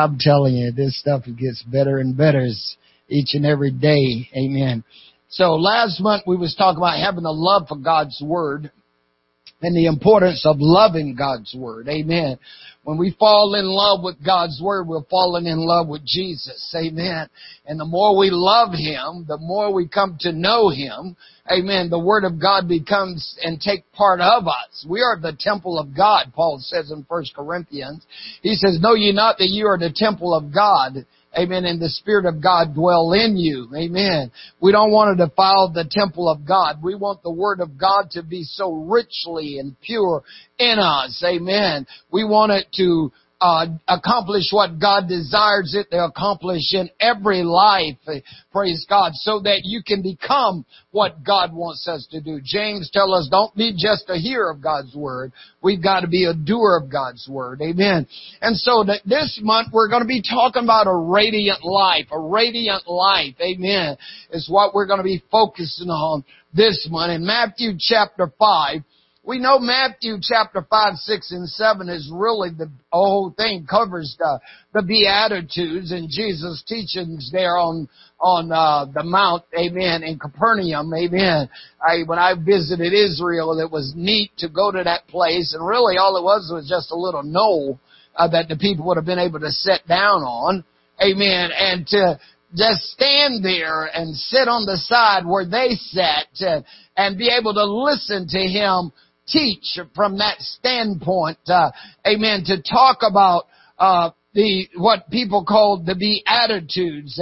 I'm telling you, this stuff gets better and better each and every day. Amen. So last month we was talking about having a love for God's Word and the importance of loving God's Word. Amen. When we fall in love with God's Word, we're falling in love with Jesus. Amen. And the more we love Him, the more we come to know Him. Amen. The Word of God becomes and take part of us. We are the temple of God, Paul says in 1 Corinthians. He says, know ye not that you are the temple of God. Amen. And the Spirit of God dwell in you. Amen. We don't want to defile the temple of God. We want the Word of God to be so richly and pure in us. Amen. We want it to accomplish what God desires it to accomplish in every life. Praise God. So that you can become what God wants us to do. James tells us, don't be just a hearer of God's Word. We've got to be a doer of God's Word. Amen. And so that this month we're going to be talking about a radiant life. A radiant life. Amen. Is what we're going to be focusing on this month. In Matthew chapter 5. We know Matthew chapter 5, 6, and 7 is really the whole thing, covers the Beatitudes and Jesus' teachings there on the Mount, amen, in Capernaum, amen. When I visited Israel, it was neat to go to that place, and really all it was just a little knoll that the people would have been able to sit down on, amen, and to just stand there and sit on the side where they sat and be able to listen to him teach from that standpoint, amen, to talk about what people call the Beatitudes.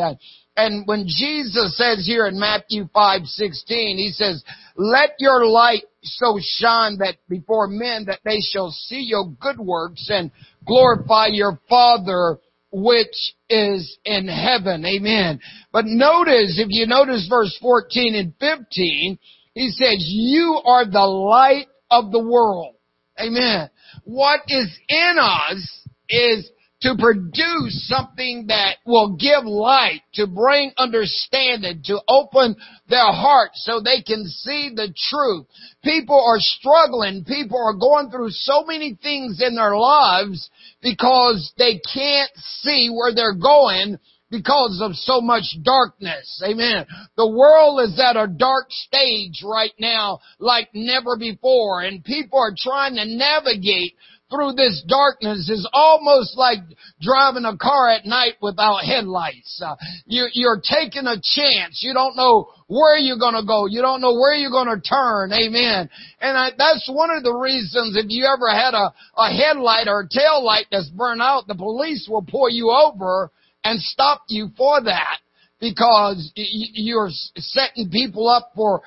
And when Jesus says here in Matthew 5:16, he says, let your light so shine that before men that they shall see your good works and glorify your Father which is in heaven. Amen. But notice, if you notice verse 14 and 15, he says, you are the light of the world. Amen. What is in us is to produce something that will give light, to bring understanding, to open their hearts so they can see the truth. People are struggling. People are going through so many things in their lives because they can't see where they're going because of so much darkness. Amen. The world is at a dark stage right now like never before, and people are trying to navigate through this darkness. Is almost like driving a car at night without headlights. You're taking a chance. You don't know where you're going to go. You don't know where you're going to turn. Amen. And that's one of the reasons if you ever had a headlight or a tail light that's burnt out, the police will pull you over and stop you for that, because you're setting people up for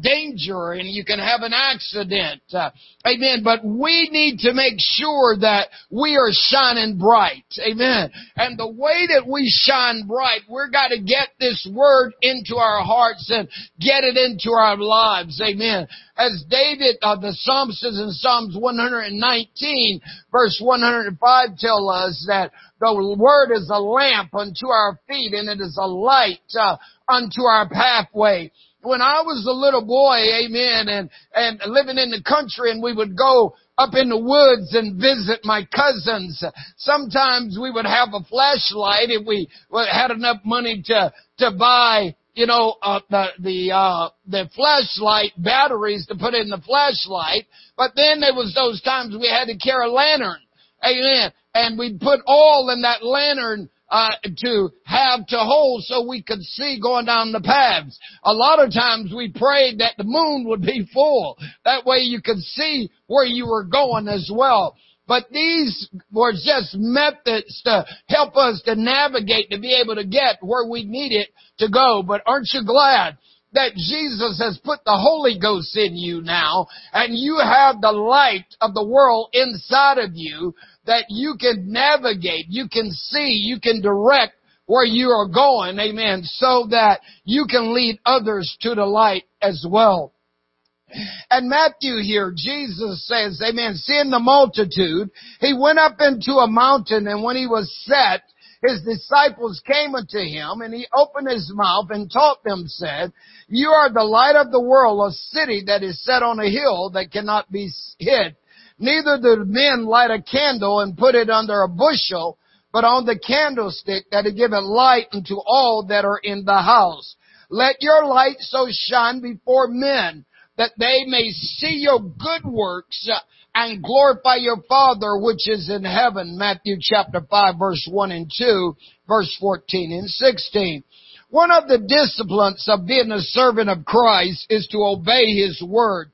danger and you can have an accident. Amen. But we need to make sure that we are shining bright. Amen. And the way that we shine bright, we've got to get this word into our hearts and get it into our lives. Amen. As David, the psalmist in Psalms 119, verse 105 tell us that the word is a lamp unto our feet and it is a light unto our pathway. When I was a little boy, amen, and living in the country, and we would go up in the woods and visit my cousins. Sometimes we would have a flashlight if we had enough money to buy, you know, the flashlight batteries to put in the flashlight. But then there was those times we had to carry a lantern. Amen. And we'd put oil in that lantern to have to hold so we could see going down the paths. A lot of times we prayed that the moon would be full. That way you could see where you were going as well. But these were just methods to help us to navigate, to be able to get where we needed to go. But aren't you glad that Jesus has put the Holy Ghost in you now, and you have the light of the world inside of you that you can navigate, you can see, you can direct where you are going, amen, so that you can lead others to the light as well. And Matthew here, Jesus says, amen, seeing the multitude, he went up into a mountain, and when he was set, his disciples came unto him, and he opened his mouth and taught them, said, you are the light of the world, a city that is set on a hill that cannot be hid. Neither do men light a candle and put it under a bushel, but on the candlestick, that it giveth light unto all that are in the house. Let your light so shine before men, that they may see your good works and glorify your Father which is in heaven. Matthew chapter 5, verse 1 and 2, verse 14 and 16. One of the disciplines of being a servant of Christ is to obey His word.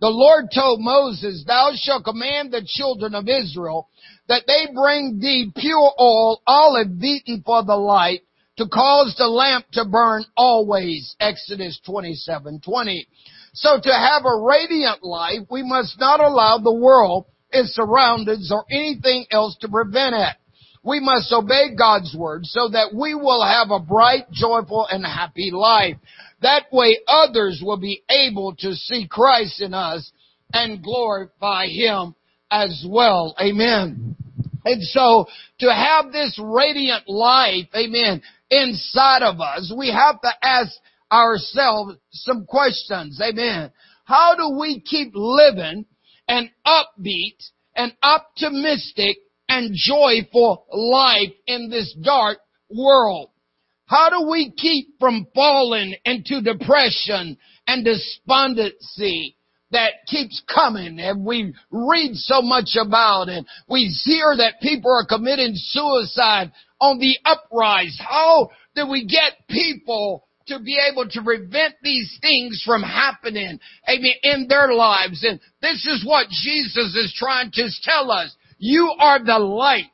The Lord told Moses, "Thou shalt command the children of Israel that they bring thee pure oil, olive beaten for the light, to cause the lamp to burn always." Exodus 27:20. So to have a radiant life, we must not allow the world, its surroundings, or anything else to prevent it. We must obey God's word so that we will have a bright, joyful, and happy life. That way others will be able to see Christ in us and glorify Him as well. Amen. And so to have this radiant life, amen, inside of us, we have to ask ourselves some questions. Amen. How do we keep living an upbeat and optimistic and joyful life in this dark world? How do we keep from falling into depression and despondency that keeps coming, and we read so much about it? We hear that people are committing suicide on the uprise. How do we get people to be able to prevent these things from happening, amen, in their lives? And this is what Jesus is trying to tell us. You are the light.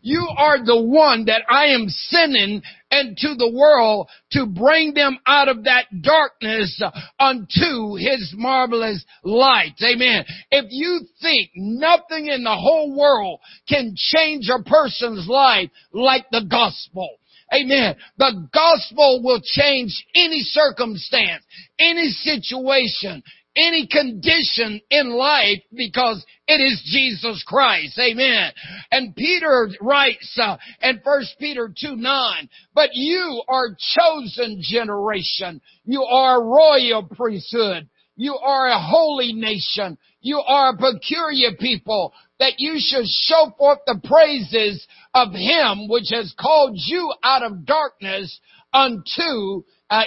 You are the one that I am sending into the world to bring them out of that darkness unto His marvelous light. Amen. If you think nothing in the whole world can change a person's life like the gospel, amen, the gospel will change any circumstance, any situation, any condition in life, because it is Jesus Christ. Amen. And Peter writes in 1 Peter 2:9, "But you are chosen generation. You are a royal priesthood. You are a holy nation. You are a peculiar people, that you should show forth the praises of Him which has called you out of darkness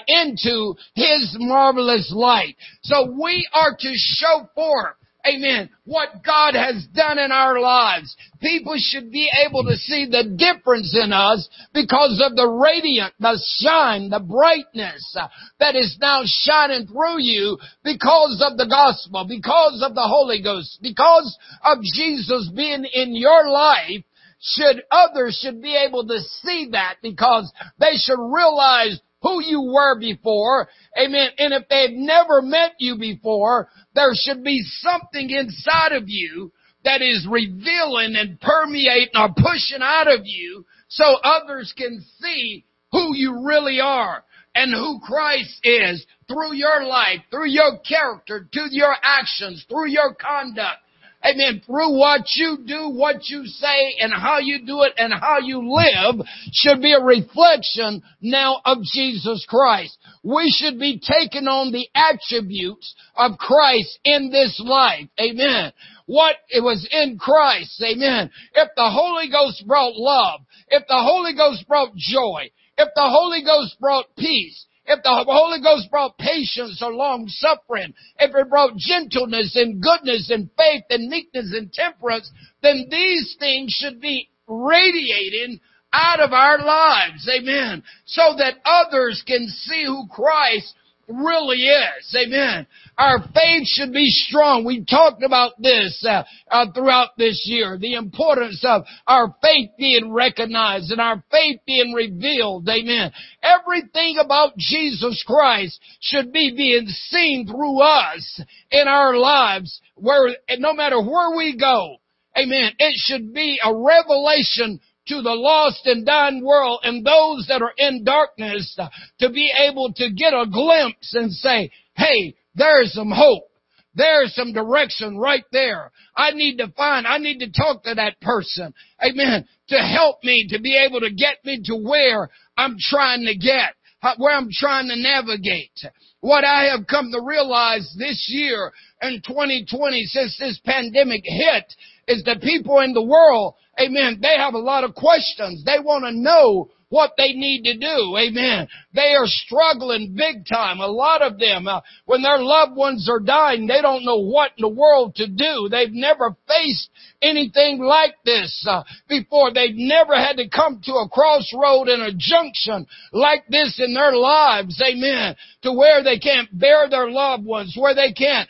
into His marvelous light." So we are to show forth, amen, what God has done in our lives. People should be able to see the difference in us because of the radiant, the shine, the brightness that is now shining through you because of the gospel, because of the Holy Ghost, because of Jesus being in your life. Others should be able to see that, because they should realize who you were before, amen, and if they've never met you before, there should be something inside of you that is revealing and permeating or pushing out of you so others can see who you really are and who Christ is through your life, through your character, through your actions, through your conduct, amen, through what you do, what you say, and how you do it, and how you live should be a reflection now of Jesus Christ. We should be taking on the attributes of Christ in this life. Amen. What it was in Christ. Amen. If the Holy Ghost brought love, if the Holy Ghost brought joy, if the Holy Ghost brought peace, if the Holy Ghost brought patience or long-suffering, if it brought gentleness and goodness and faith and meekness and temperance, then these things should be radiating out of our lives, amen, so that others can see who Christ really is, amen. Our faith should be strong. We talked about this throughout this year, the importance of our faith being recognized and our faith being revealed, amen. Everything about Jesus Christ should be being seen through us in our lives, where no matter where we go, amen, it should be a revelation to the lost and dying world and those that are in darkness to be able to get a glimpse and say, "Hey, there's some hope. There's some direction right there. I need to talk to that person." Amen. To help me, to be able to get me to where I'm trying to get, where I'm trying to navigate. What I have come to realize this year in 2020, since this pandemic hit, is that people in the world, Amen. They have a lot of questions. They want to know what they need to do. Amen. They are struggling big time. A lot of them, when their loved ones are dying, they don't know what in the world to do. They've never faced anything like this before. They've never had to come to a crossroad and a junction like this in their lives. Amen. To where they can't bear their loved ones, where they can't,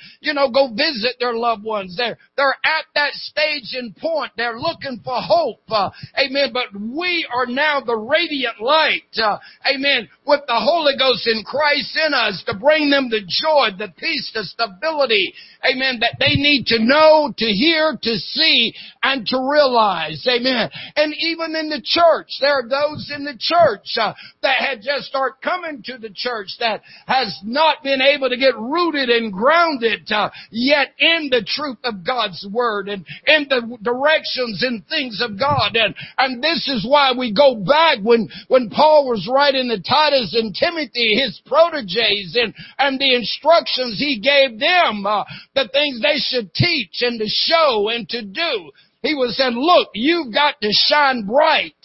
go visit their loved ones. They're at that stage and point. They're looking for hope. Amen. But we are now the radiant light. Amen. With the Holy Ghost in Christ in us to bring them the joy, the peace, the stability. Amen. That they need to know, to hear, to see, and to realize. Amen. And even in the church, there are those in the church that had just started coming to the church that has not been able to get rooted and grounded yet in the truth of God's word and in the directions and things of God. And this is why we go back when Paul was writing to Titus and Timothy, his proteges, and the instructions he gave them, the things they should teach and to show and to do. He was saying, look, you've got to shine bright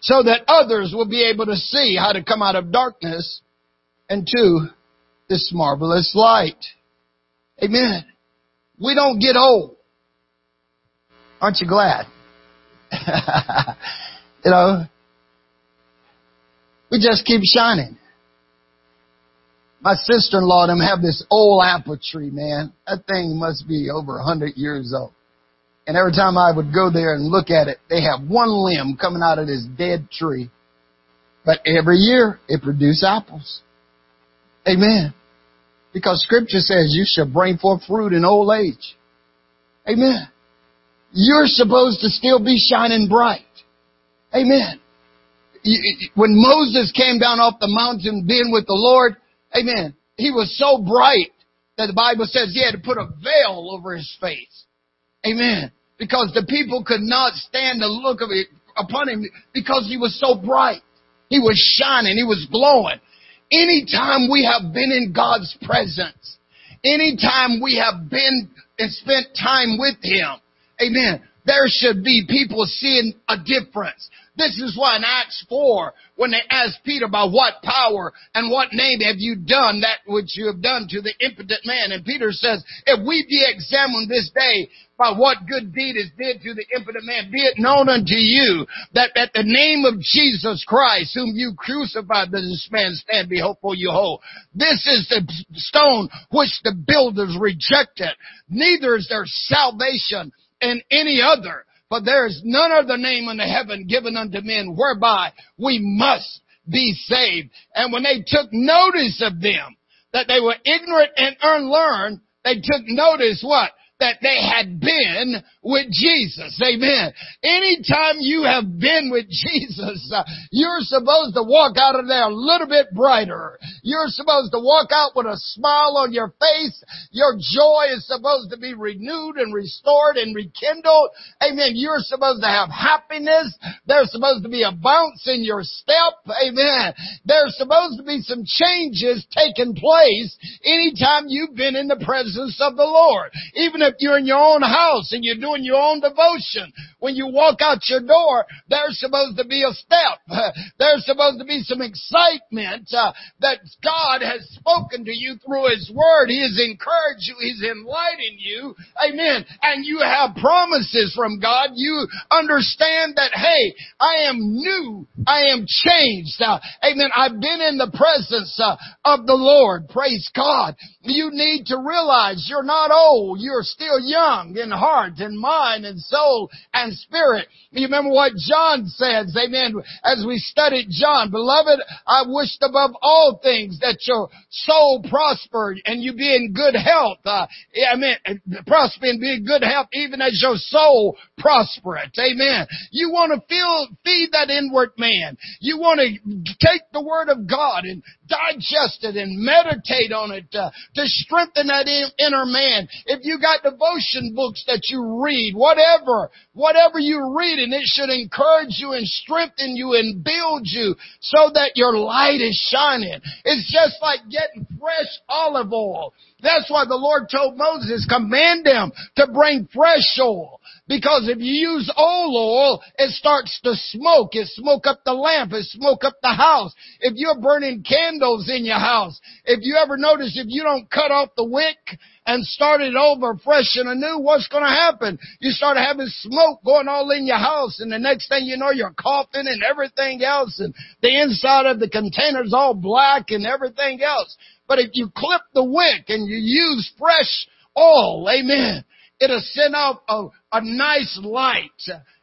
so that others will be able to see how to come out of darkness into this marvelous light. Amen. We don't get old. Aren't you glad? We just keep shining. My sister-in-law them have this old apple tree, man. That thing must be over 100 years old. And every time I would go there and look at it, they have one limb coming out of this dead tree. But every year, it produces apples. Amen. Because Scripture says you shall bring forth fruit in old age. Amen. You're supposed to still be shining bright. Amen. When Moses came down off the mountain being with the Lord, amen, he was so bright that the Bible says he had to put a veil over his face. Amen. Because the people could not stand the look of it upon him because he was so bright. He was shining. He was glowing. Anytime we have been in God's presence, anytime we have been and spent time with him, amen, there should be people seeing a difference. This is why in Acts 4, when they asked Peter by what power and what name have you done that which you have done to the impotent man? And Peter says, if we be examined this day by what good deed is did to the impotent man, be it known unto you that at the name of Jesus Christ, whom you crucified, does this man stand? Behold, for you whole. This is the stone which the builders rejected. Neither is there salvation in any other. But there is none other name under heaven given unto men whereby we must be saved. And when they took notice of them, that they were ignorant and unlearned, they took notice what? That they had been with Jesus. Amen. Anytime you have been with Jesus, you're supposed to walk out of there a little bit brighter. You're supposed to walk out with a smile on your face. Your joy is supposed to be renewed and restored and rekindled. Amen. You're supposed to have happiness. There's supposed to be a bounce in your step. Amen. There's supposed to be some changes taking place anytime you've been in the presence of the Lord. Even if you're in your own house and you're doing your own devotion, when you walk out your door, there's supposed to be a step. There's supposed to be some excitement that God has spoken to you through his word. He has encouraged you. He's enlightened you. Amen. And you have promises from God. You understand that, hey, I am new. I am changed. Amen. I've been in the presence of the Lord. Praise God. You need to realize you're not old. You're still young in heart and mind and soul and spirit. You remember what John says, amen, as we studied John. Beloved, I wished above all things that your soul prospered and you be in good health. Prosper and be in good health even as your soul prospereth. Amen. You want to feed that inward man. You want to take the word of God and digest it and meditate on it to strengthen that inner man. If you got devotion books that you read, whatever you read, and it should encourage you and strengthen you and build you so that your light is shining. It's just like getting fresh olive oil. That's why the Lord told Moses, command them to bring fresh oil. Because if you use old oil, it starts to smoke. It smoke up the lamp. It smoke up the house. If you're burning candles in your house, if you ever notice, if you don't cut off the wick and start it over fresh and anew, what's going to happen? You start having smoke going all in your house, and the next thing you know, you're coughing and everything else, and the inside of the container's all black and everything else. But if you clip the wick and you use fresh oil, amen, it'll send out a nice light,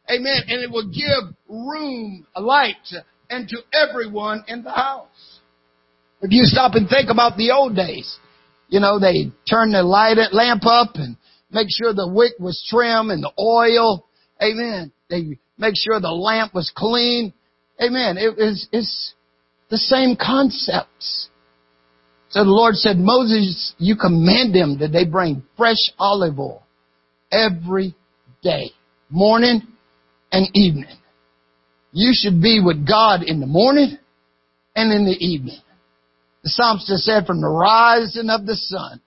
amen, and it will give room, light, and to everyone in the house. If you stop and think about the old days, you know, they turned the light lamp up and make sure the wick was trim and the oil, amen. They make sure the lamp was clean, amen. It's the same concepts. So the Lord said, Moses, you command them that they bring fresh olive oil every day, morning and evening. You should be with God in the morning and in the evening. The psalmist said, from the rising of the sun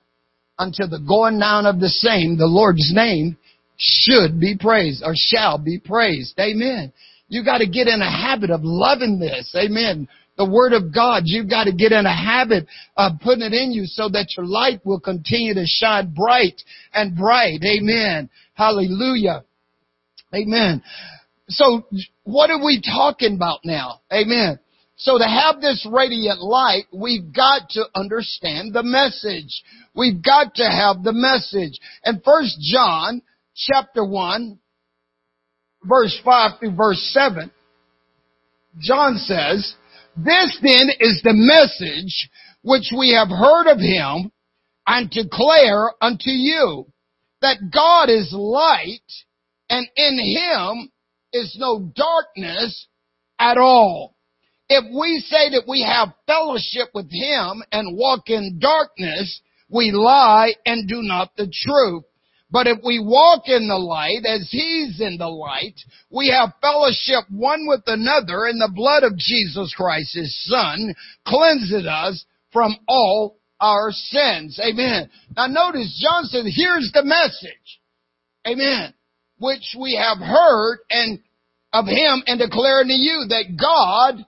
until the going down of the same, the Lord's name should be praised or shall be praised. Amen. You got to get in a habit of loving this. Amen. The Word of God, you've got to get in a habit of putting it in you so that your light will continue to shine bright and bright. Amen. Hallelujah. Amen. So what are we talking about now? Amen. So to have this radiant light, we've got to understand the message. We've got to have the message. And 1 John chapter 1, verse 5 through verse 7, John says, this then is the message which we have heard of him and declare unto you, that God is light, and in him is no darkness at all. If we say that we have fellowship with him and walk in darkness, we lie and do not the truth. But if we walk in the light as he's in the light, we have fellowship one with another, and the blood of Jesus Christ, his son, cleanseth us from all our sins. Amen. Now notice, John said, here's the message. Amen. Which we have heard and of him and declare unto you, that God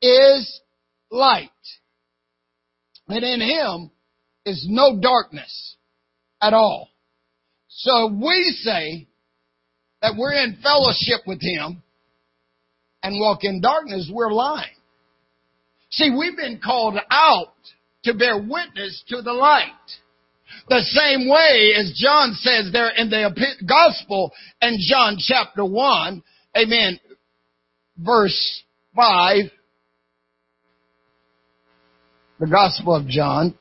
is light, and in him is no darkness at all. So we say that we're in fellowship with him and walk in darkness, we're lying. See, we've been called out to bear witness to the light. The same way as John says there in the gospel in John chapter 1, amen, verse 5, the gospel of John.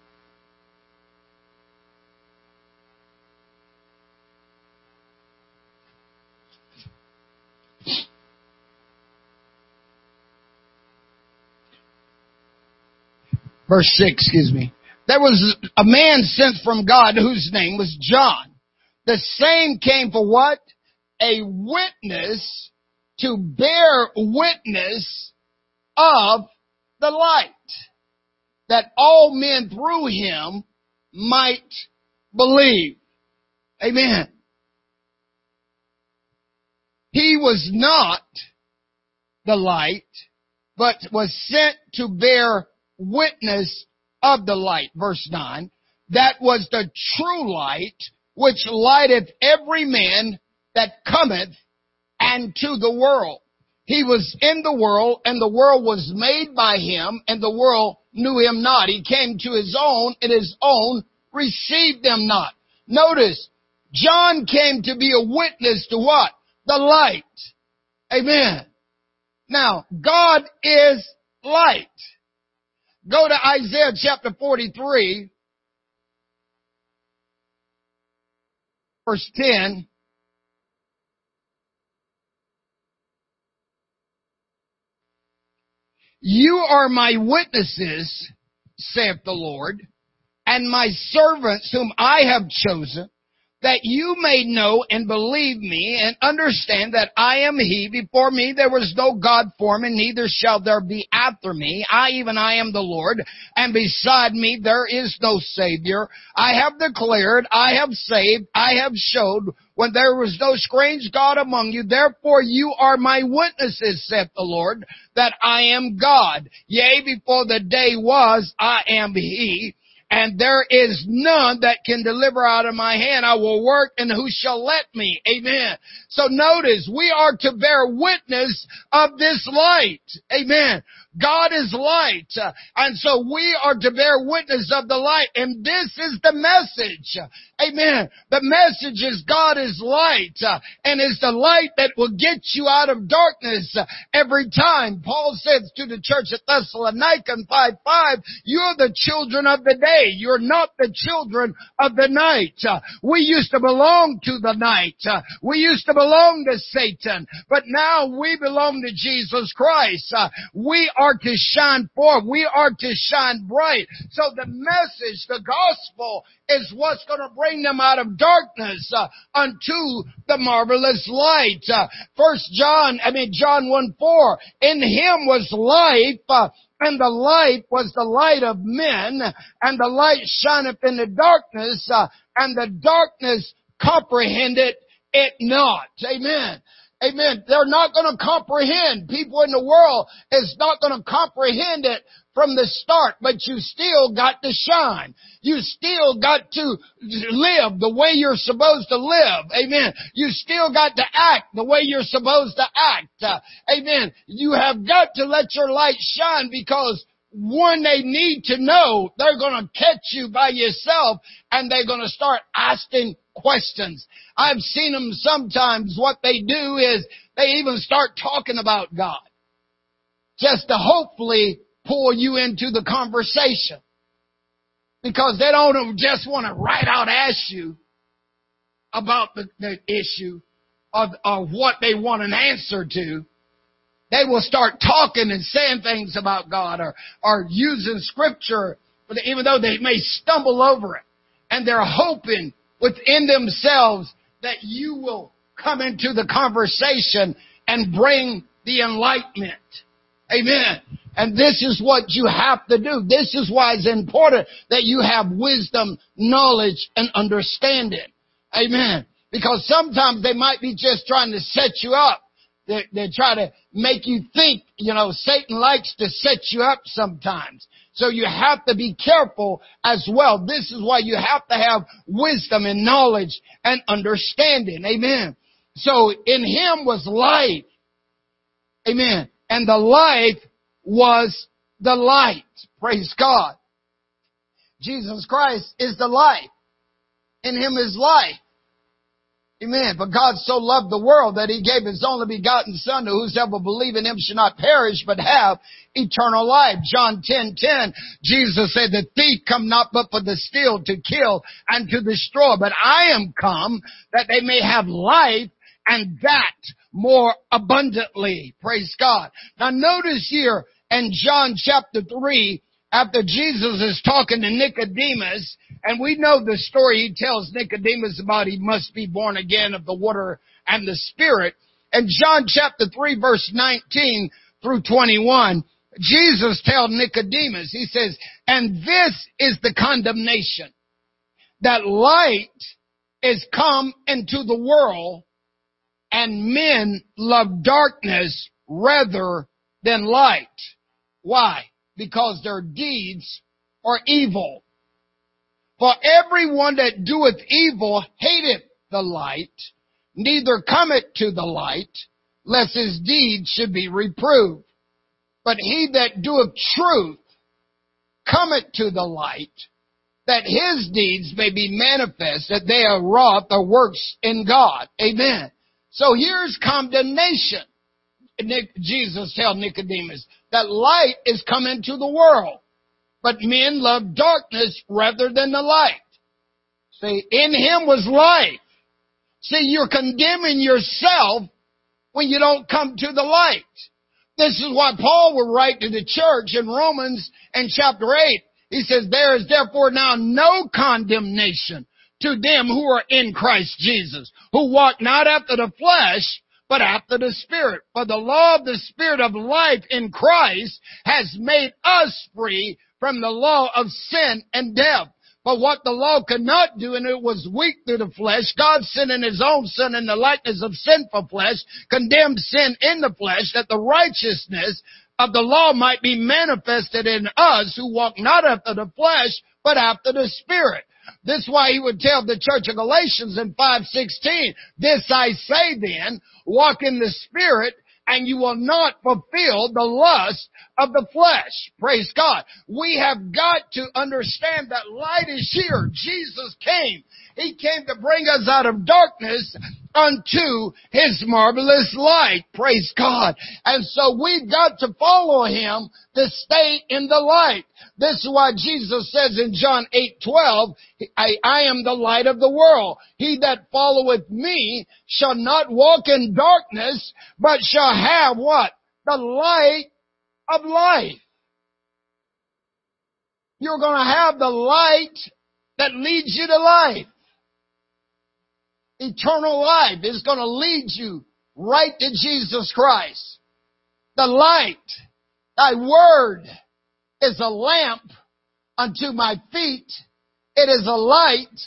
Verse 6, excuse me. There was a man sent from God whose name was John. The same came for what? A witness, to bear witness of the light, that all men through him might believe. Amen. He was not the light, but was sent to bear witness of the light. Verse 9, that was the true light, which lighteth every man that cometh unto the world. He was in the world, and the world was made by him, and the world knew him not. He came to his own, and his own received them not. Notice, John came to be a witness to what? The light. Amen. Now, God is light. Go to Isaiah chapter 43, verse 10. You are my witnesses, saith the Lord, and my servants whom I have chosen, that you may know and believe me and understand that I am he. Before me there was no God for me, neither shall there be after me. I am the Lord, and beside me there is no Savior. I have declared, I have saved, I have showed, when there was no strange God among you. Therefore you are my witnesses, saith the Lord, that I am God. Yea, before the day was, I am he. And there is none that can deliver out of my hand. I will work, and who shall let me? Amen. So notice, we are to bear witness of this light. Amen. God is light. And so we are to bear witness of the light. And this is the message. Amen. The message is God is light. And it's the light that will get you out of darkness every time. Paul says to the church at Thessalonica in 5:5, you're the children of the day. You're not the children of the night. We used to belong to the night. We used to belong to Satan. But now we belong to Jesus Christ. We are to shine forth. We are to shine bright. So the message, the gospel, is what's going to bring them out of darkness unto the marvelous light. John 1:4, in him was life, and the life was the light of men, and the light shineth in the darkness, and the darkness comprehended it not. Amen. Amen. They're not going to comprehend. People in the world is not going to comprehend it from the start, but you still got to shine. You still got to live the way you're supposed to live. Amen. You still got to act the way you're supposed to act. Amen. You have got to let your light shine, because when they need to know, they're going to catch you by yourself, and they're going to start asking questions. I've seen them sometimes, what they do is they even start talking about God just to hopefully pull you into the conversation, because they don't just want to right out ask you about the issue of what they want an answer to. They will start talking and saying things about God or using scripture, even though they may stumble over it. And they're hoping within themselves that you will come into the conversation and bring the enlightenment. Amen. And this is what you have to do. This is why it's important that you have wisdom, knowledge, and understanding. Amen. Because sometimes they might be just trying to set you up. They try to make you think, Satan likes to set you up sometimes. So you have to be careful as well. This is why you have to have wisdom and knowledge and understanding. Amen. So in him was life. Amen. And the life was the light. Praise God. Jesus Christ is the light. In him is life. Amen. For God so loved the world that he gave his only begotten son, to whosoever believe in him shall not perish, but have eternal life. John 10:10, Jesus said, the thief come not but for to steal, to kill, and to destroy. But I am come that they may have life, and that more abundantly. Praise God. Now notice here in John chapter 3, after Jesus is talking to Nicodemus, and we know the story he tells Nicodemus about he must be born again of the water and the Spirit. In John chapter 3, verse 19 through 21, Jesus tells Nicodemus, he says, and this is the condemnation, that light is come into the world, and men love darkness rather than light. Why? Because their deeds are evil. For everyone that doeth evil hateth the light, neither cometh to the light, lest his deeds should be reproved. But he that doeth truth cometh to the light, that his deeds may be manifest, that they are wrought or works in God. Amen. So here's condemnation. Jesus tells Nicodemus that light is come into the world, but men love darkness rather than the light. See, in him was life. See, you're condemning yourself when you don't come to the light. This is why Paul would write to the church in Romans and chapter 8. He says, there is therefore now no condemnation to them who are in Christ Jesus, who walk not after the flesh, but after the Spirit. For the law of the Spirit of life in Christ has made us free from the law of sin and death. But what the law could not do, and it was weak through the flesh, God sent in his own Son in the likeness of sinful flesh, condemned sin in the flesh, that the righteousness of the law might be manifested in us who walk not after the flesh, but after the Spirit. This is why he would tell the church of Galatians in 5:16, this I say then, walk in the Spirit, and you will not fulfill the lust of the flesh. Praise God. We have got to understand that light is here. Jesus came. He came to bring us out of darkness unto his marvelous light. Praise God. And so we've got to follow him to stay in the light. This is why Jesus says in John 8:12, I am the light of the world. He that followeth me shall not walk in darkness, but shall have what? The light of life. You're going to have the light that leads you to life. Eternal life is going to lead you right to Jesus Christ. The light, thy word is a lamp unto my feet. It is a light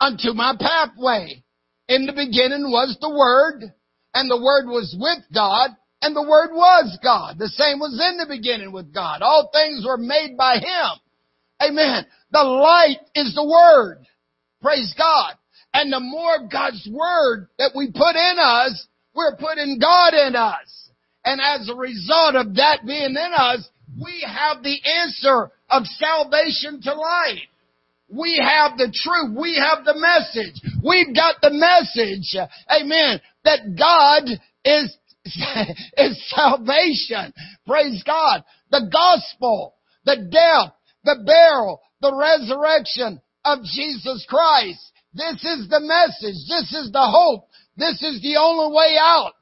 unto my pathway. In the beginning was the Word, and the Word was with God, and the Word was God. The same was in the beginning with God. All things were made by him. Amen. The light is the Word. Praise God. And the more of God's Word that we put in us, we're putting God in us. And as a result of that being in us, we have the answer of salvation to life. We have the truth. We have the message. We've got the message, amen, that God is salvation. Praise God. The gospel, the death, the burial, the resurrection of Jesus Christ. This is the message. This is the hope. This is the only way out.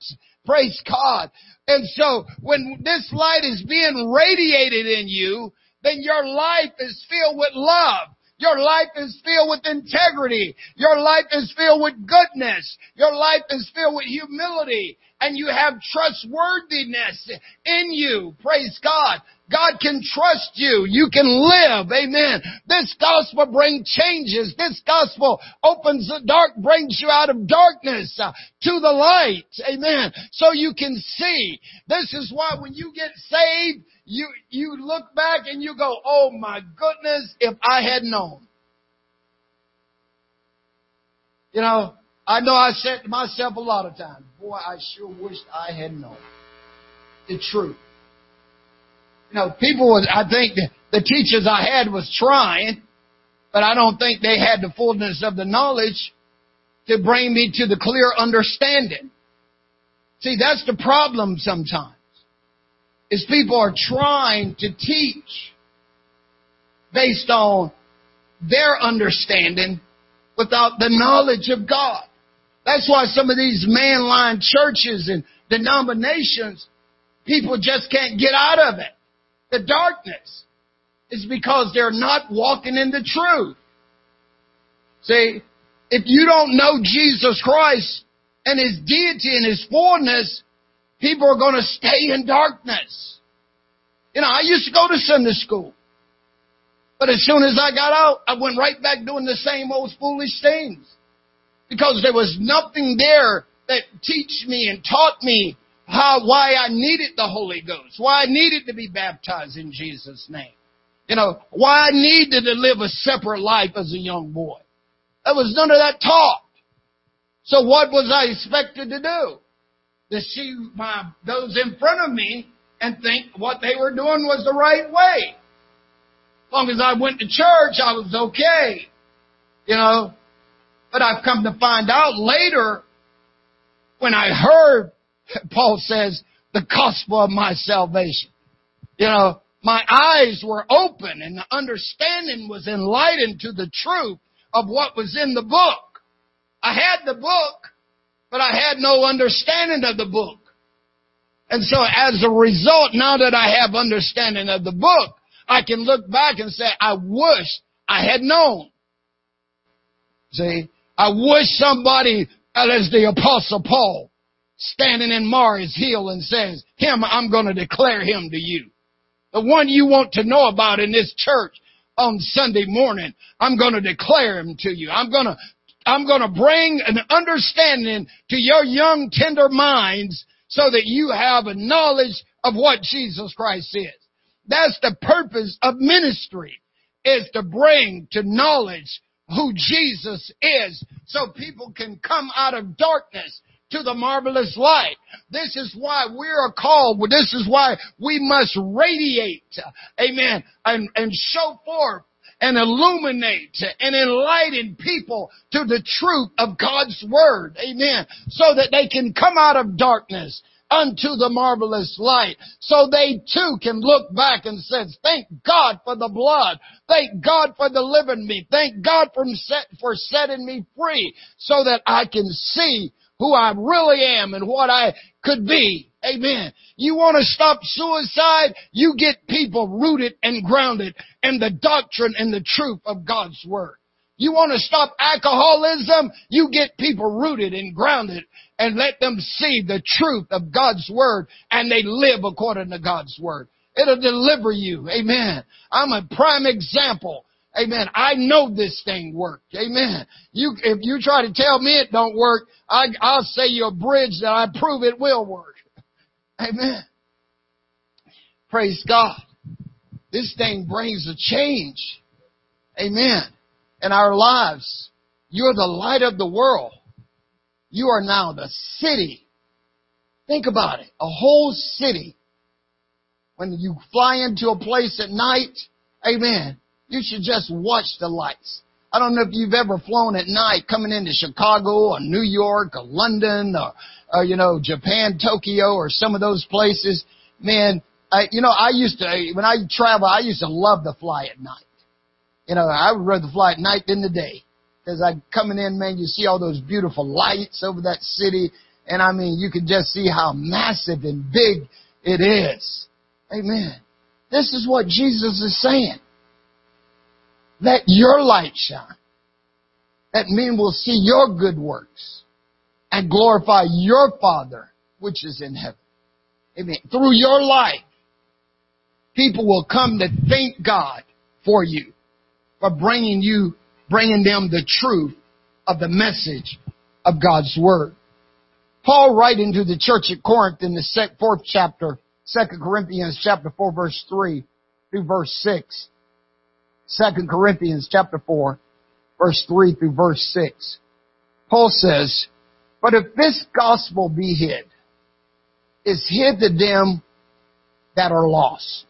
Praise God. And so when this light is being radiated in you, then your life is filled with love. Your life is filled with integrity. Your life is filled with goodness. Your life is filled with humility. And you have trustworthiness in you. Praise God. God can trust you. You can live. Amen. This gospel brings changes. This gospel opens the dark, brings you out of darkness to the light. Amen. So you can see. This is why when you get saved, you look back and you go, oh my goodness, if I had known. You know I said to myself a lot of times, boy, I sure wished I had known the truth. You know, I think the teachers I had was trying, but I don't think they had the fullness of the knowledge to bring me to the clear understanding. See, that's the problem sometimes, is people are trying to teach based on their understanding without the knowledge of God. That's why some of these mainline churches and denominations, people just can't get out of it. The darkness is because they're not walking in the truth. See, if you don't know Jesus Christ and his deity and his fullness, people are going to stay in darkness. You know, I used to go to Sunday school, but as soon as I got out, I went right back doing the same old foolish things, because there was nothing there that teach me and taught me why I needed the Holy Ghost, why I needed to be baptized in Jesus' name. You know, why I needed to live a separate life as a young boy. There was none of that taught. So what was I expected to do? To see those in front of me and think what they were doing was the right way. As long as I went to church, I was okay. You know, but I've come to find out later, when I heard Paul says, the gospel of my salvation. You know, my eyes were open and the understanding was enlightened to the truth of what was in the book. I had the book, but I had no understanding of the book. And so as a result, now that I have understanding of the book, I can look back and say, I wish I had known. See, I wish somebody, as the Apostle Paul, standing in Mars Hill and says, him, I'm going to declare him to you. The one you want to know about in this church on Sunday morning, I'm going to declare him to you. I'm going to bring an understanding to your young, tender minds so that you have a knowledge of what Jesus Christ is. That's the purpose of ministry, is to bring to knowledge who Jesus is so people can come out of darkness to the marvelous light. This is why we are called. This is why we must radiate, amen, and show forth and illuminate and enlighten people to the truth of God's word, amen, so that they can come out of darkness unto the marvelous light, so they too can look back and say, thank God for the blood. Thank God for delivering me. Thank God for setting me free so that I can see who I really am and what I could be. Amen. You want to stop suicide? You get people rooted and grounded in the doctrine and the truth of God's word. You want to stop alcoholism? You get people rooted and grounded and let them see the truth of God's word, and they live according to God's word. It'll deliver you. Amen. I'm a prime example. Amen. I know this thing worked. Amen. If you try to tell me it don't work, I'll say you're a bridge that I prove it will work. Amen. Praise God. This thing brings a change. Amen. In our lives, you're the light of the world. You are now the city. Think about it. A whole city. When you fly into a place at night, amen, you should just watch the lights. I don't know if you've ever flown at night coming into Chicago or New York or London or Japan, Tokyo, or some of those places. Man, when I travel, I used to love to fly at night. I would rather fly at night than the day. Because coming in, man, you see all those beautiful lights over that city. And I mean, you can just see how massive and big it is. Amen. This is what Jesus is saying. Let your light shine, that men will see your good works and glorify your Father which is in heaven. Amen. Through your life, people will come to thank God for you, for bringing them the truth of the message of God's word. Paul, writing to the church at Corinth in the 4th chapter, 2 Corinthians chapter 4, verse 3 through verse 6. 2 Corinthians chapter 4, verse 3 through verse 6. Paul says, but if this gospel be hid, it's hid to them that are lost,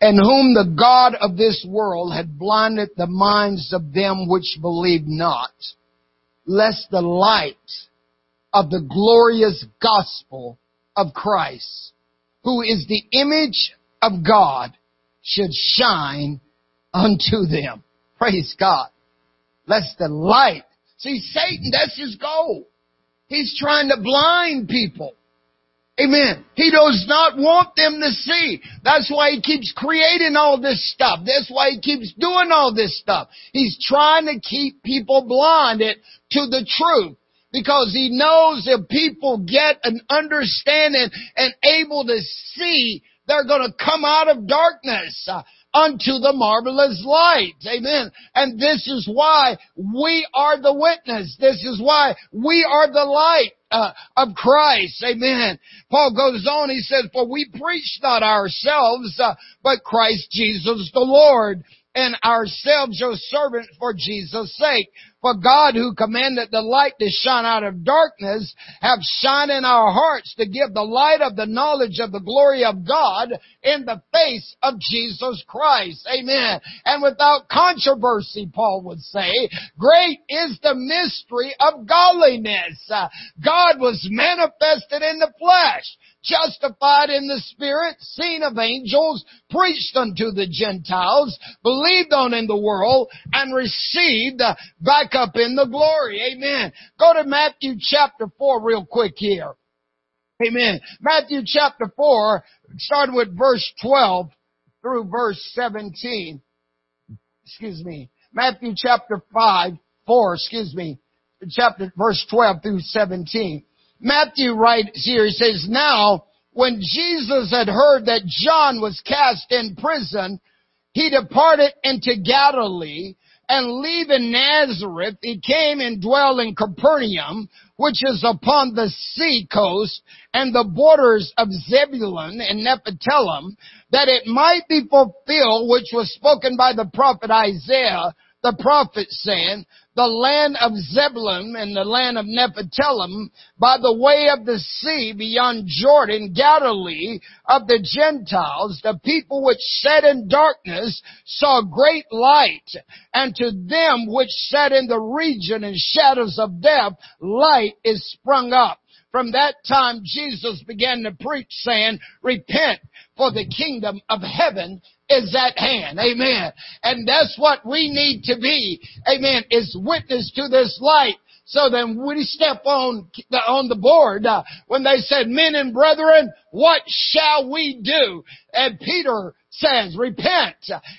and whom the God of this world had blinded the minds of them which believe not, lest the light of the glorious gospel of Christ, who is the image of God, should shine unto them. Praise God. Lest the light. See, Satan, that's his goal. He's trying to blind people. Amen. He does not want them to see. That's why he keeps creating all this stuff. That's why he keeps doing all this stuff. He's trying to keep people blinded to the truth. Because he knows if people get an understanding and able to see, they're going to come out of darkness unto the marvelous light. Amen. And this is why we are the witness. This is why we are the light of Christ. Amen. Paul goes on. He says, for we preach not ourselves, but Christ Jesus the Lord, and ourselves your servants for Jesus' sake. For God, who commanded the light to shine out of darkness, have shined in our hearts to give the light of the knowledge of the glory of God in the face of Jesus Christ. Amen. And without controversy, Paul would say, great is the mystery of godliness. God was manifested in the flesh, justified in the spirit, seen of angels, preached unto the Gentiles, believed on in the world, and received back up in the glory. Amen. Go to Matthew chapter 4 real quick here. Amen. Matthew chapter 4, starting with verse 12 through verse 17. Matthew chapter 4, chapter verse 12 through 17. Matthew right here, he says, now when Jesus had heard that John was cast in prison, he departed into Galilee, and leaving Nazareth, he came and dwelt in Capernaum, which is upon the sea coast and the borders of Zebulun and Nephthalim, that it might be fulfilled, which was spoken by the prophet Isaiah, the prophet saying, the land of Zebulun and the land of Nephthalim, by the way of the sea beyond Jordan, Galilee of the Gentiles, the people which sat in darkness saw great light, and to them which sat in the region and shadows of death, light is sprung up. From that time Jesus began to preach, saying, repent, for the kingdom of heaven is at hand. Amen. And that's what we need to be. Amen. Is witness to this light. So then we step on the board when they said, men and brethren, what shall we do? And Peter says, repent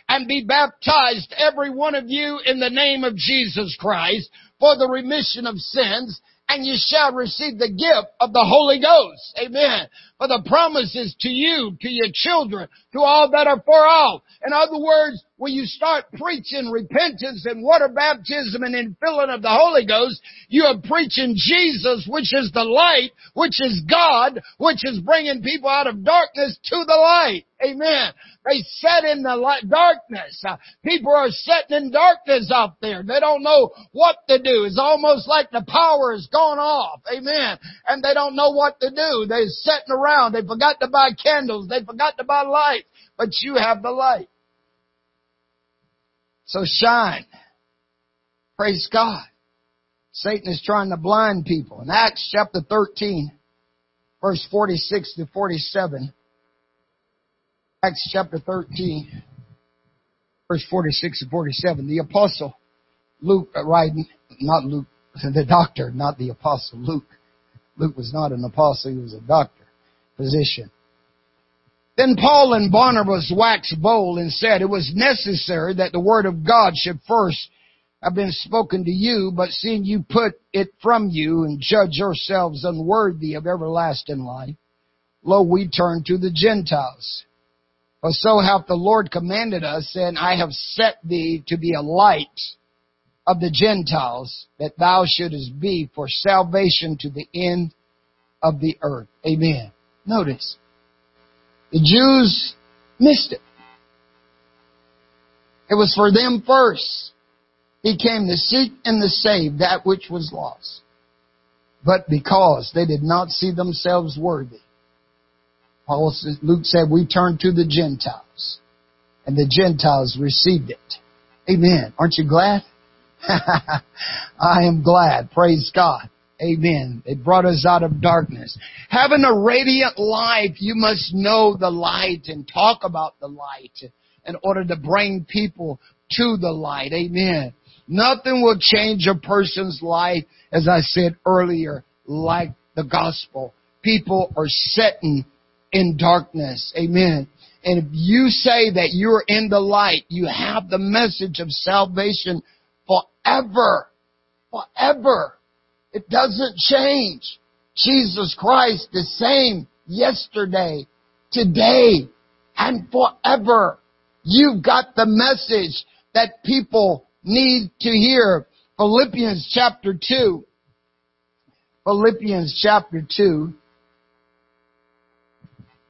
and be baptized, every one of you, in the name of Jesus Christ for the remission of sins, and you shall receive the gift of the Holy Ghost. Amen. For the promises to you, to your children, to all that are far off. In other words, when you start preaching repentance and water baptism and infilling of the Holy Ghost, you are preaching Jesus, which is the light, which is God, which is bringing people out of darkness to the light. Amen. They sat in the light, darkness. People are sitting in darkness out there. They don't know what to do. It's almost like the power is gone off. Amen. And they don't know what to do. They're sitting around. They forgot to buy candles. They forgot to buy light. But you have the light. So shine. Praise God. Satan is trying to blind people. In Acts chapter 13, verse 46 to 47. Acts chapter 13, verse 46 to 47. The apostle Luke, the doctor, not the apostle Luke. Luke was not an apostle, he was a doctor, physician. Then Paul and Barnabas waxed bold and said, it was necessary that the word of God should first have been spoken to you, but seeing you put it from you and judge yourselves unworthy of everlasting life, lo, we turn to the Gentiles. For so hath the Lord commanded us, saying, I have set thee to be a light of the Gentiles, that thou shouldest be for salvation to the end of the earth. Amen. Notice. The Jews missed it. It was for them first. He came to seek and to save that which was lost. But because they did not see themselves worthy, Luke said, we turned to the Gentiles. And the Gentiles received it. Amen. Aren't you glad? I am glad. Praise God. Amen. It brought us out of darkness. Having a radiant life, you must know the light and talk about the light in order to bring people to the light. Amen. Nothing will change a person's life, as I said earlier, like the gospel. People are sitting in darkness. Amen. And if you say that you're in the light, you have the message of salvation forever. Forever. It doesn't change. Jesus Christ, the same yesterday, today, and forever. You've got the message that people need to hear. Philippians chapter 2. Philippians chapter 2.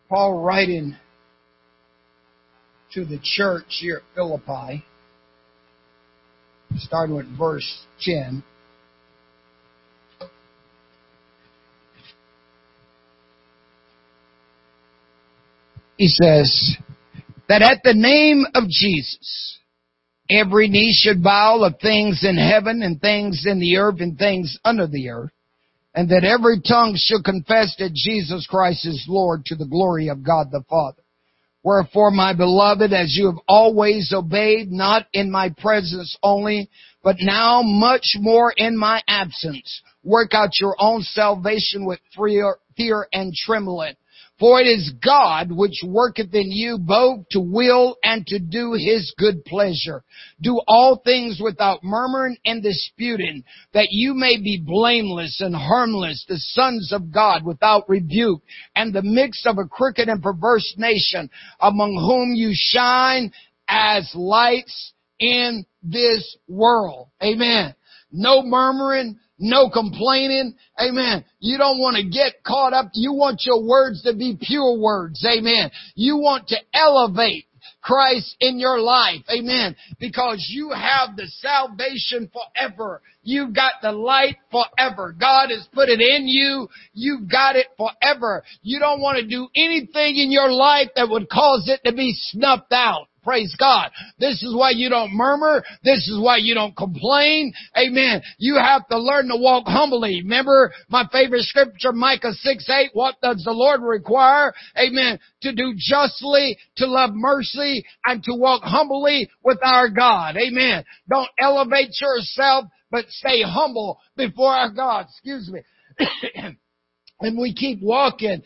Paul writing to the church here at Philippi, starting with verse 10. He says that at the name of Jesus, every knee should bow of things in heaven and things in the earth and things under the earth, and that every tongue should confess that Jesus Christ is Lord, to the glory of God the Father. Wherefore, my beloved, as you have always obeyed, not in my presence only, but now much more in my absence, work out your own salvation with fear fear and trembling. For it is God which worketh in you both to will and to do his good pleasure. Do all things without murmuring and disputing, that you may be blameless and harmless, the sons of God without rebuke, and the midst of a crooked and perverse nation, among whom you shine as lights in this world. Amen. No murmuring. No complaining. Amen. You don't want to get caught up. You want your words to be pure words. Amen. You want to elevate Christ in your life. Amen. Because you have the salvation forever. You've got the light forever. God has put it in you. You've got it forever. You don't want to do anything in your life that would cause it to be snuffed out. Praise God. This is why you don't murmur. This is why you don't complain. Amen. You have to learn to walk humbly. Remember my favorite scripture, Micah 6:8. What does the Lord require? Amen. To do justly, to love mercy, and to walk humbly with our God. Amen. Don't elevate yourself, but stay humble before our God. Excuse me. And we keep walking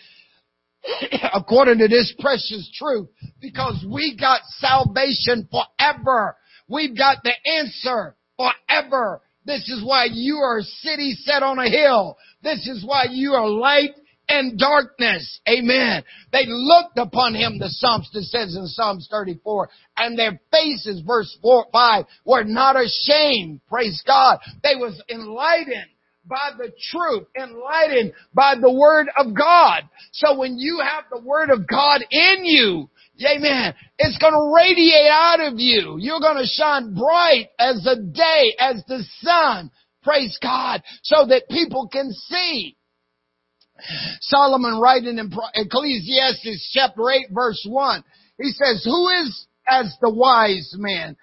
according to this precious truth, because we got salvation forever. We've got the answer forever. This is why you are a city set on a hill. This is why you are light and darkness. Amen. They looked upon him, the Psalms, it says in Psalms 34, and their faces, verse 4-5, were not ashamed. Praise God. They was enlightened by the truth, enlightened by the word of God. So when you have the word of God in you, amen, it's going to radiate out of you. You're going to shine bright as the day, as the sun. Praise God, so that people can see. Solomon writing in Ecclesiastes chapter 8 verse 1, he says, who is as the wise man?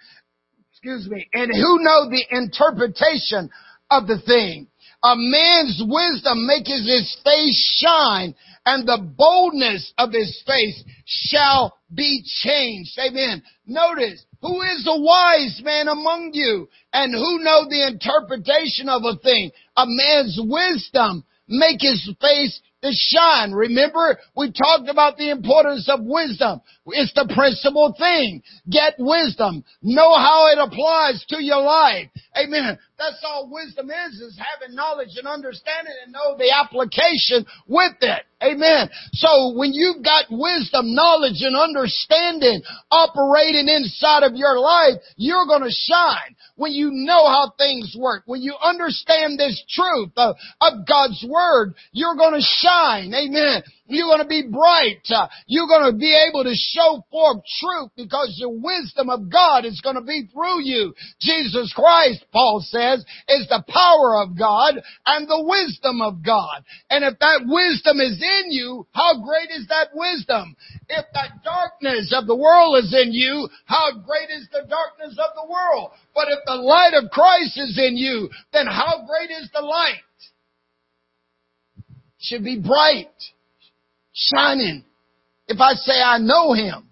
Excuse me. And who know the interpretation of the thing? A man's wisdom maketh his face shine, and the boldness of his face shall be changed. Amen. Notice, who is a wise man among you, and who know the interpretation of a thing? A man's wisdom maketh his face to shine. Remember, we talked about the importance of wisdom. It's the principal thing. Get wisdom. Know how it applies to your life. Amen. That's all wisdom is having knowledge and understanding and know the application with it. Amen. So when you've got wisdom, knowledge, and understanding operating inside of your life, you're going to shine. When you know how things work, when you understand this truth of God's word, you're going to shine. Amen. You're going to be bright. You're going to be able to show forth truth because the wisdom of God is going to be through you. Jesus Christ, Paul says, is the power of God and the wisdom of God. And if that wisdom is in you, how great is that wisdom? If that darkness of the world is in you, how great is the darkness of the world? But if the light of Christ is in you, then how great is the light? Should be bright. Shining. If I say I know him,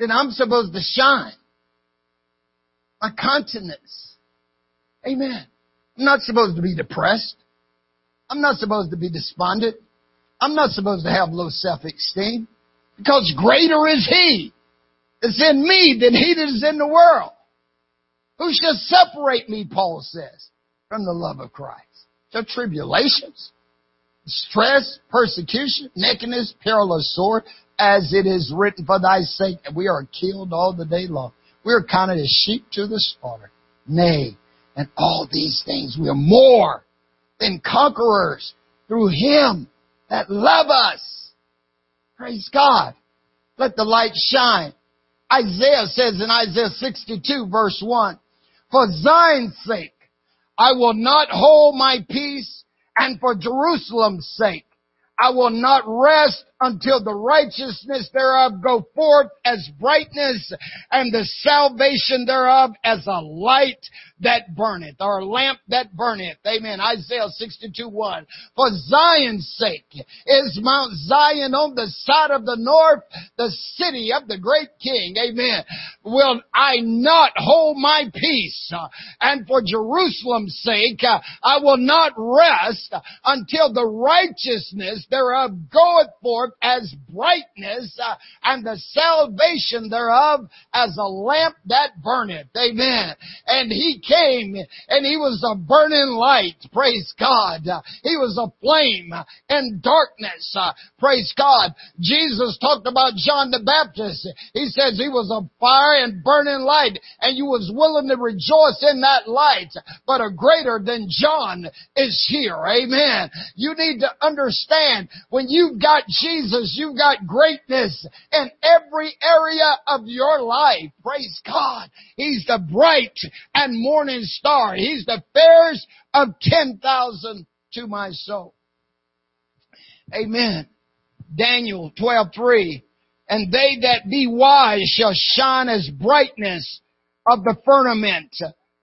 then I'm supposed to shine. My countenance. Amen. I'm not supposed to be depressed. I'm not supposed to be despondent. I'm not supposed to have low self-esteem, because greater is he that's in me than he that is in the world. Who shall separate me, Paul says, from the love of Christ? Shall tribulations, stress, persecution, nakedness, peril of sword, as it is written, for thy sake, and we are killed all the day long. We are counted as sheep to the slaughter. Nay, and all these things we are more than conquerors through him that love us. Praise God. Let the light shine. Isaiah says in Isaiah 62 verse 1, for Zion's sake, I will not hold my peace, and for Jerusalem's sake, I will not rest until the righteousness thereof go forth as brightness, and the salvation thereof as a light that burneth, or a lamp that burneth. Amen. Isaiah 62:1. For Zion's sake is Mount Zion on the side of the north, the city of the great King. Amen. Will I not hold my peace? And for Jerusalem's sake, I will not rest until the righteousness thereof goeth forth as brightness, and the salvation thereof as a lamp that burneth. Amen. And he came and he was a burning light. Praise God. He was a flame in darkness. Praise God. Jesus talked about John the Baptist. He says he was a fire and burning light, and you was willing to rejoice in that light. But a greater than John is here. Amen. You need to understand, when you've got Jesus, you've got greatness in every area of your life. Praise God. He's the bright and morning star. He's the fairest of 10,000 to my soul. Amen. Daniel 12:3. And they that be wise shall shine as brightness of the firmament,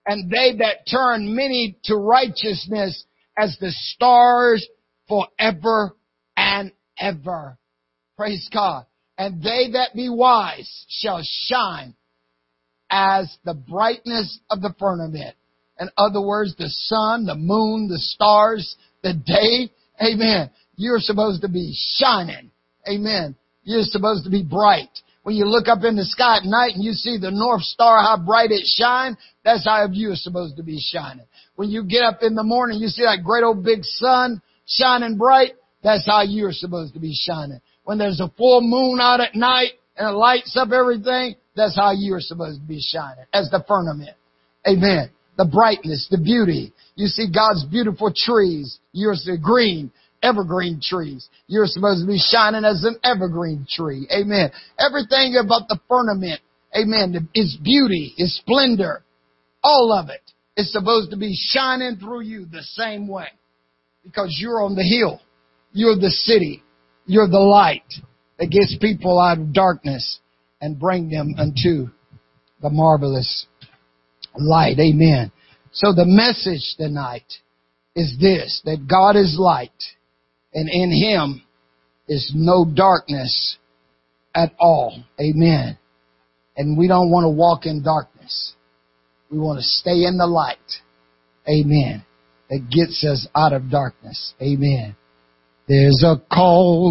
and they that turn many to righteousness as the stars forever and ever. Praise God. And they that be wise shall shine as the brightness of the firmament. In other words, the sun, the moon, the stars, the day. Amen. You're supposed to be shining. Amen. You're supposed to be bright. When you look up in the sky at night and you see the North Star, how bright it shines, that's how you are supposed to be shining. When you get up in the morning, you see that great old big sun shining bright, that's how you're supposed to be shining. When there's a full moon out at night and it lights up everything, that's how you're supposed to be shining, as the firmament. Amen. The brightness, the beauty. You see God's beautiful trees. You're the green, evergreen trees. You're supposed to be shining as an evergreen tree. Amen. Everything about the firmament, amen, its beauty, its splendor, all of it is supposed to be shining through you the same way, because you're on the hill. You're the city. You're the light that gets people out of darkness and bring them unto the marvelous light. Amen. So the message tonight is this, that God is light, and in him is no darkness at all. Amen. And we don't want to walk in darkness. We want to stay in the light. Amen. That gets us out of darkness. Amen. There's a call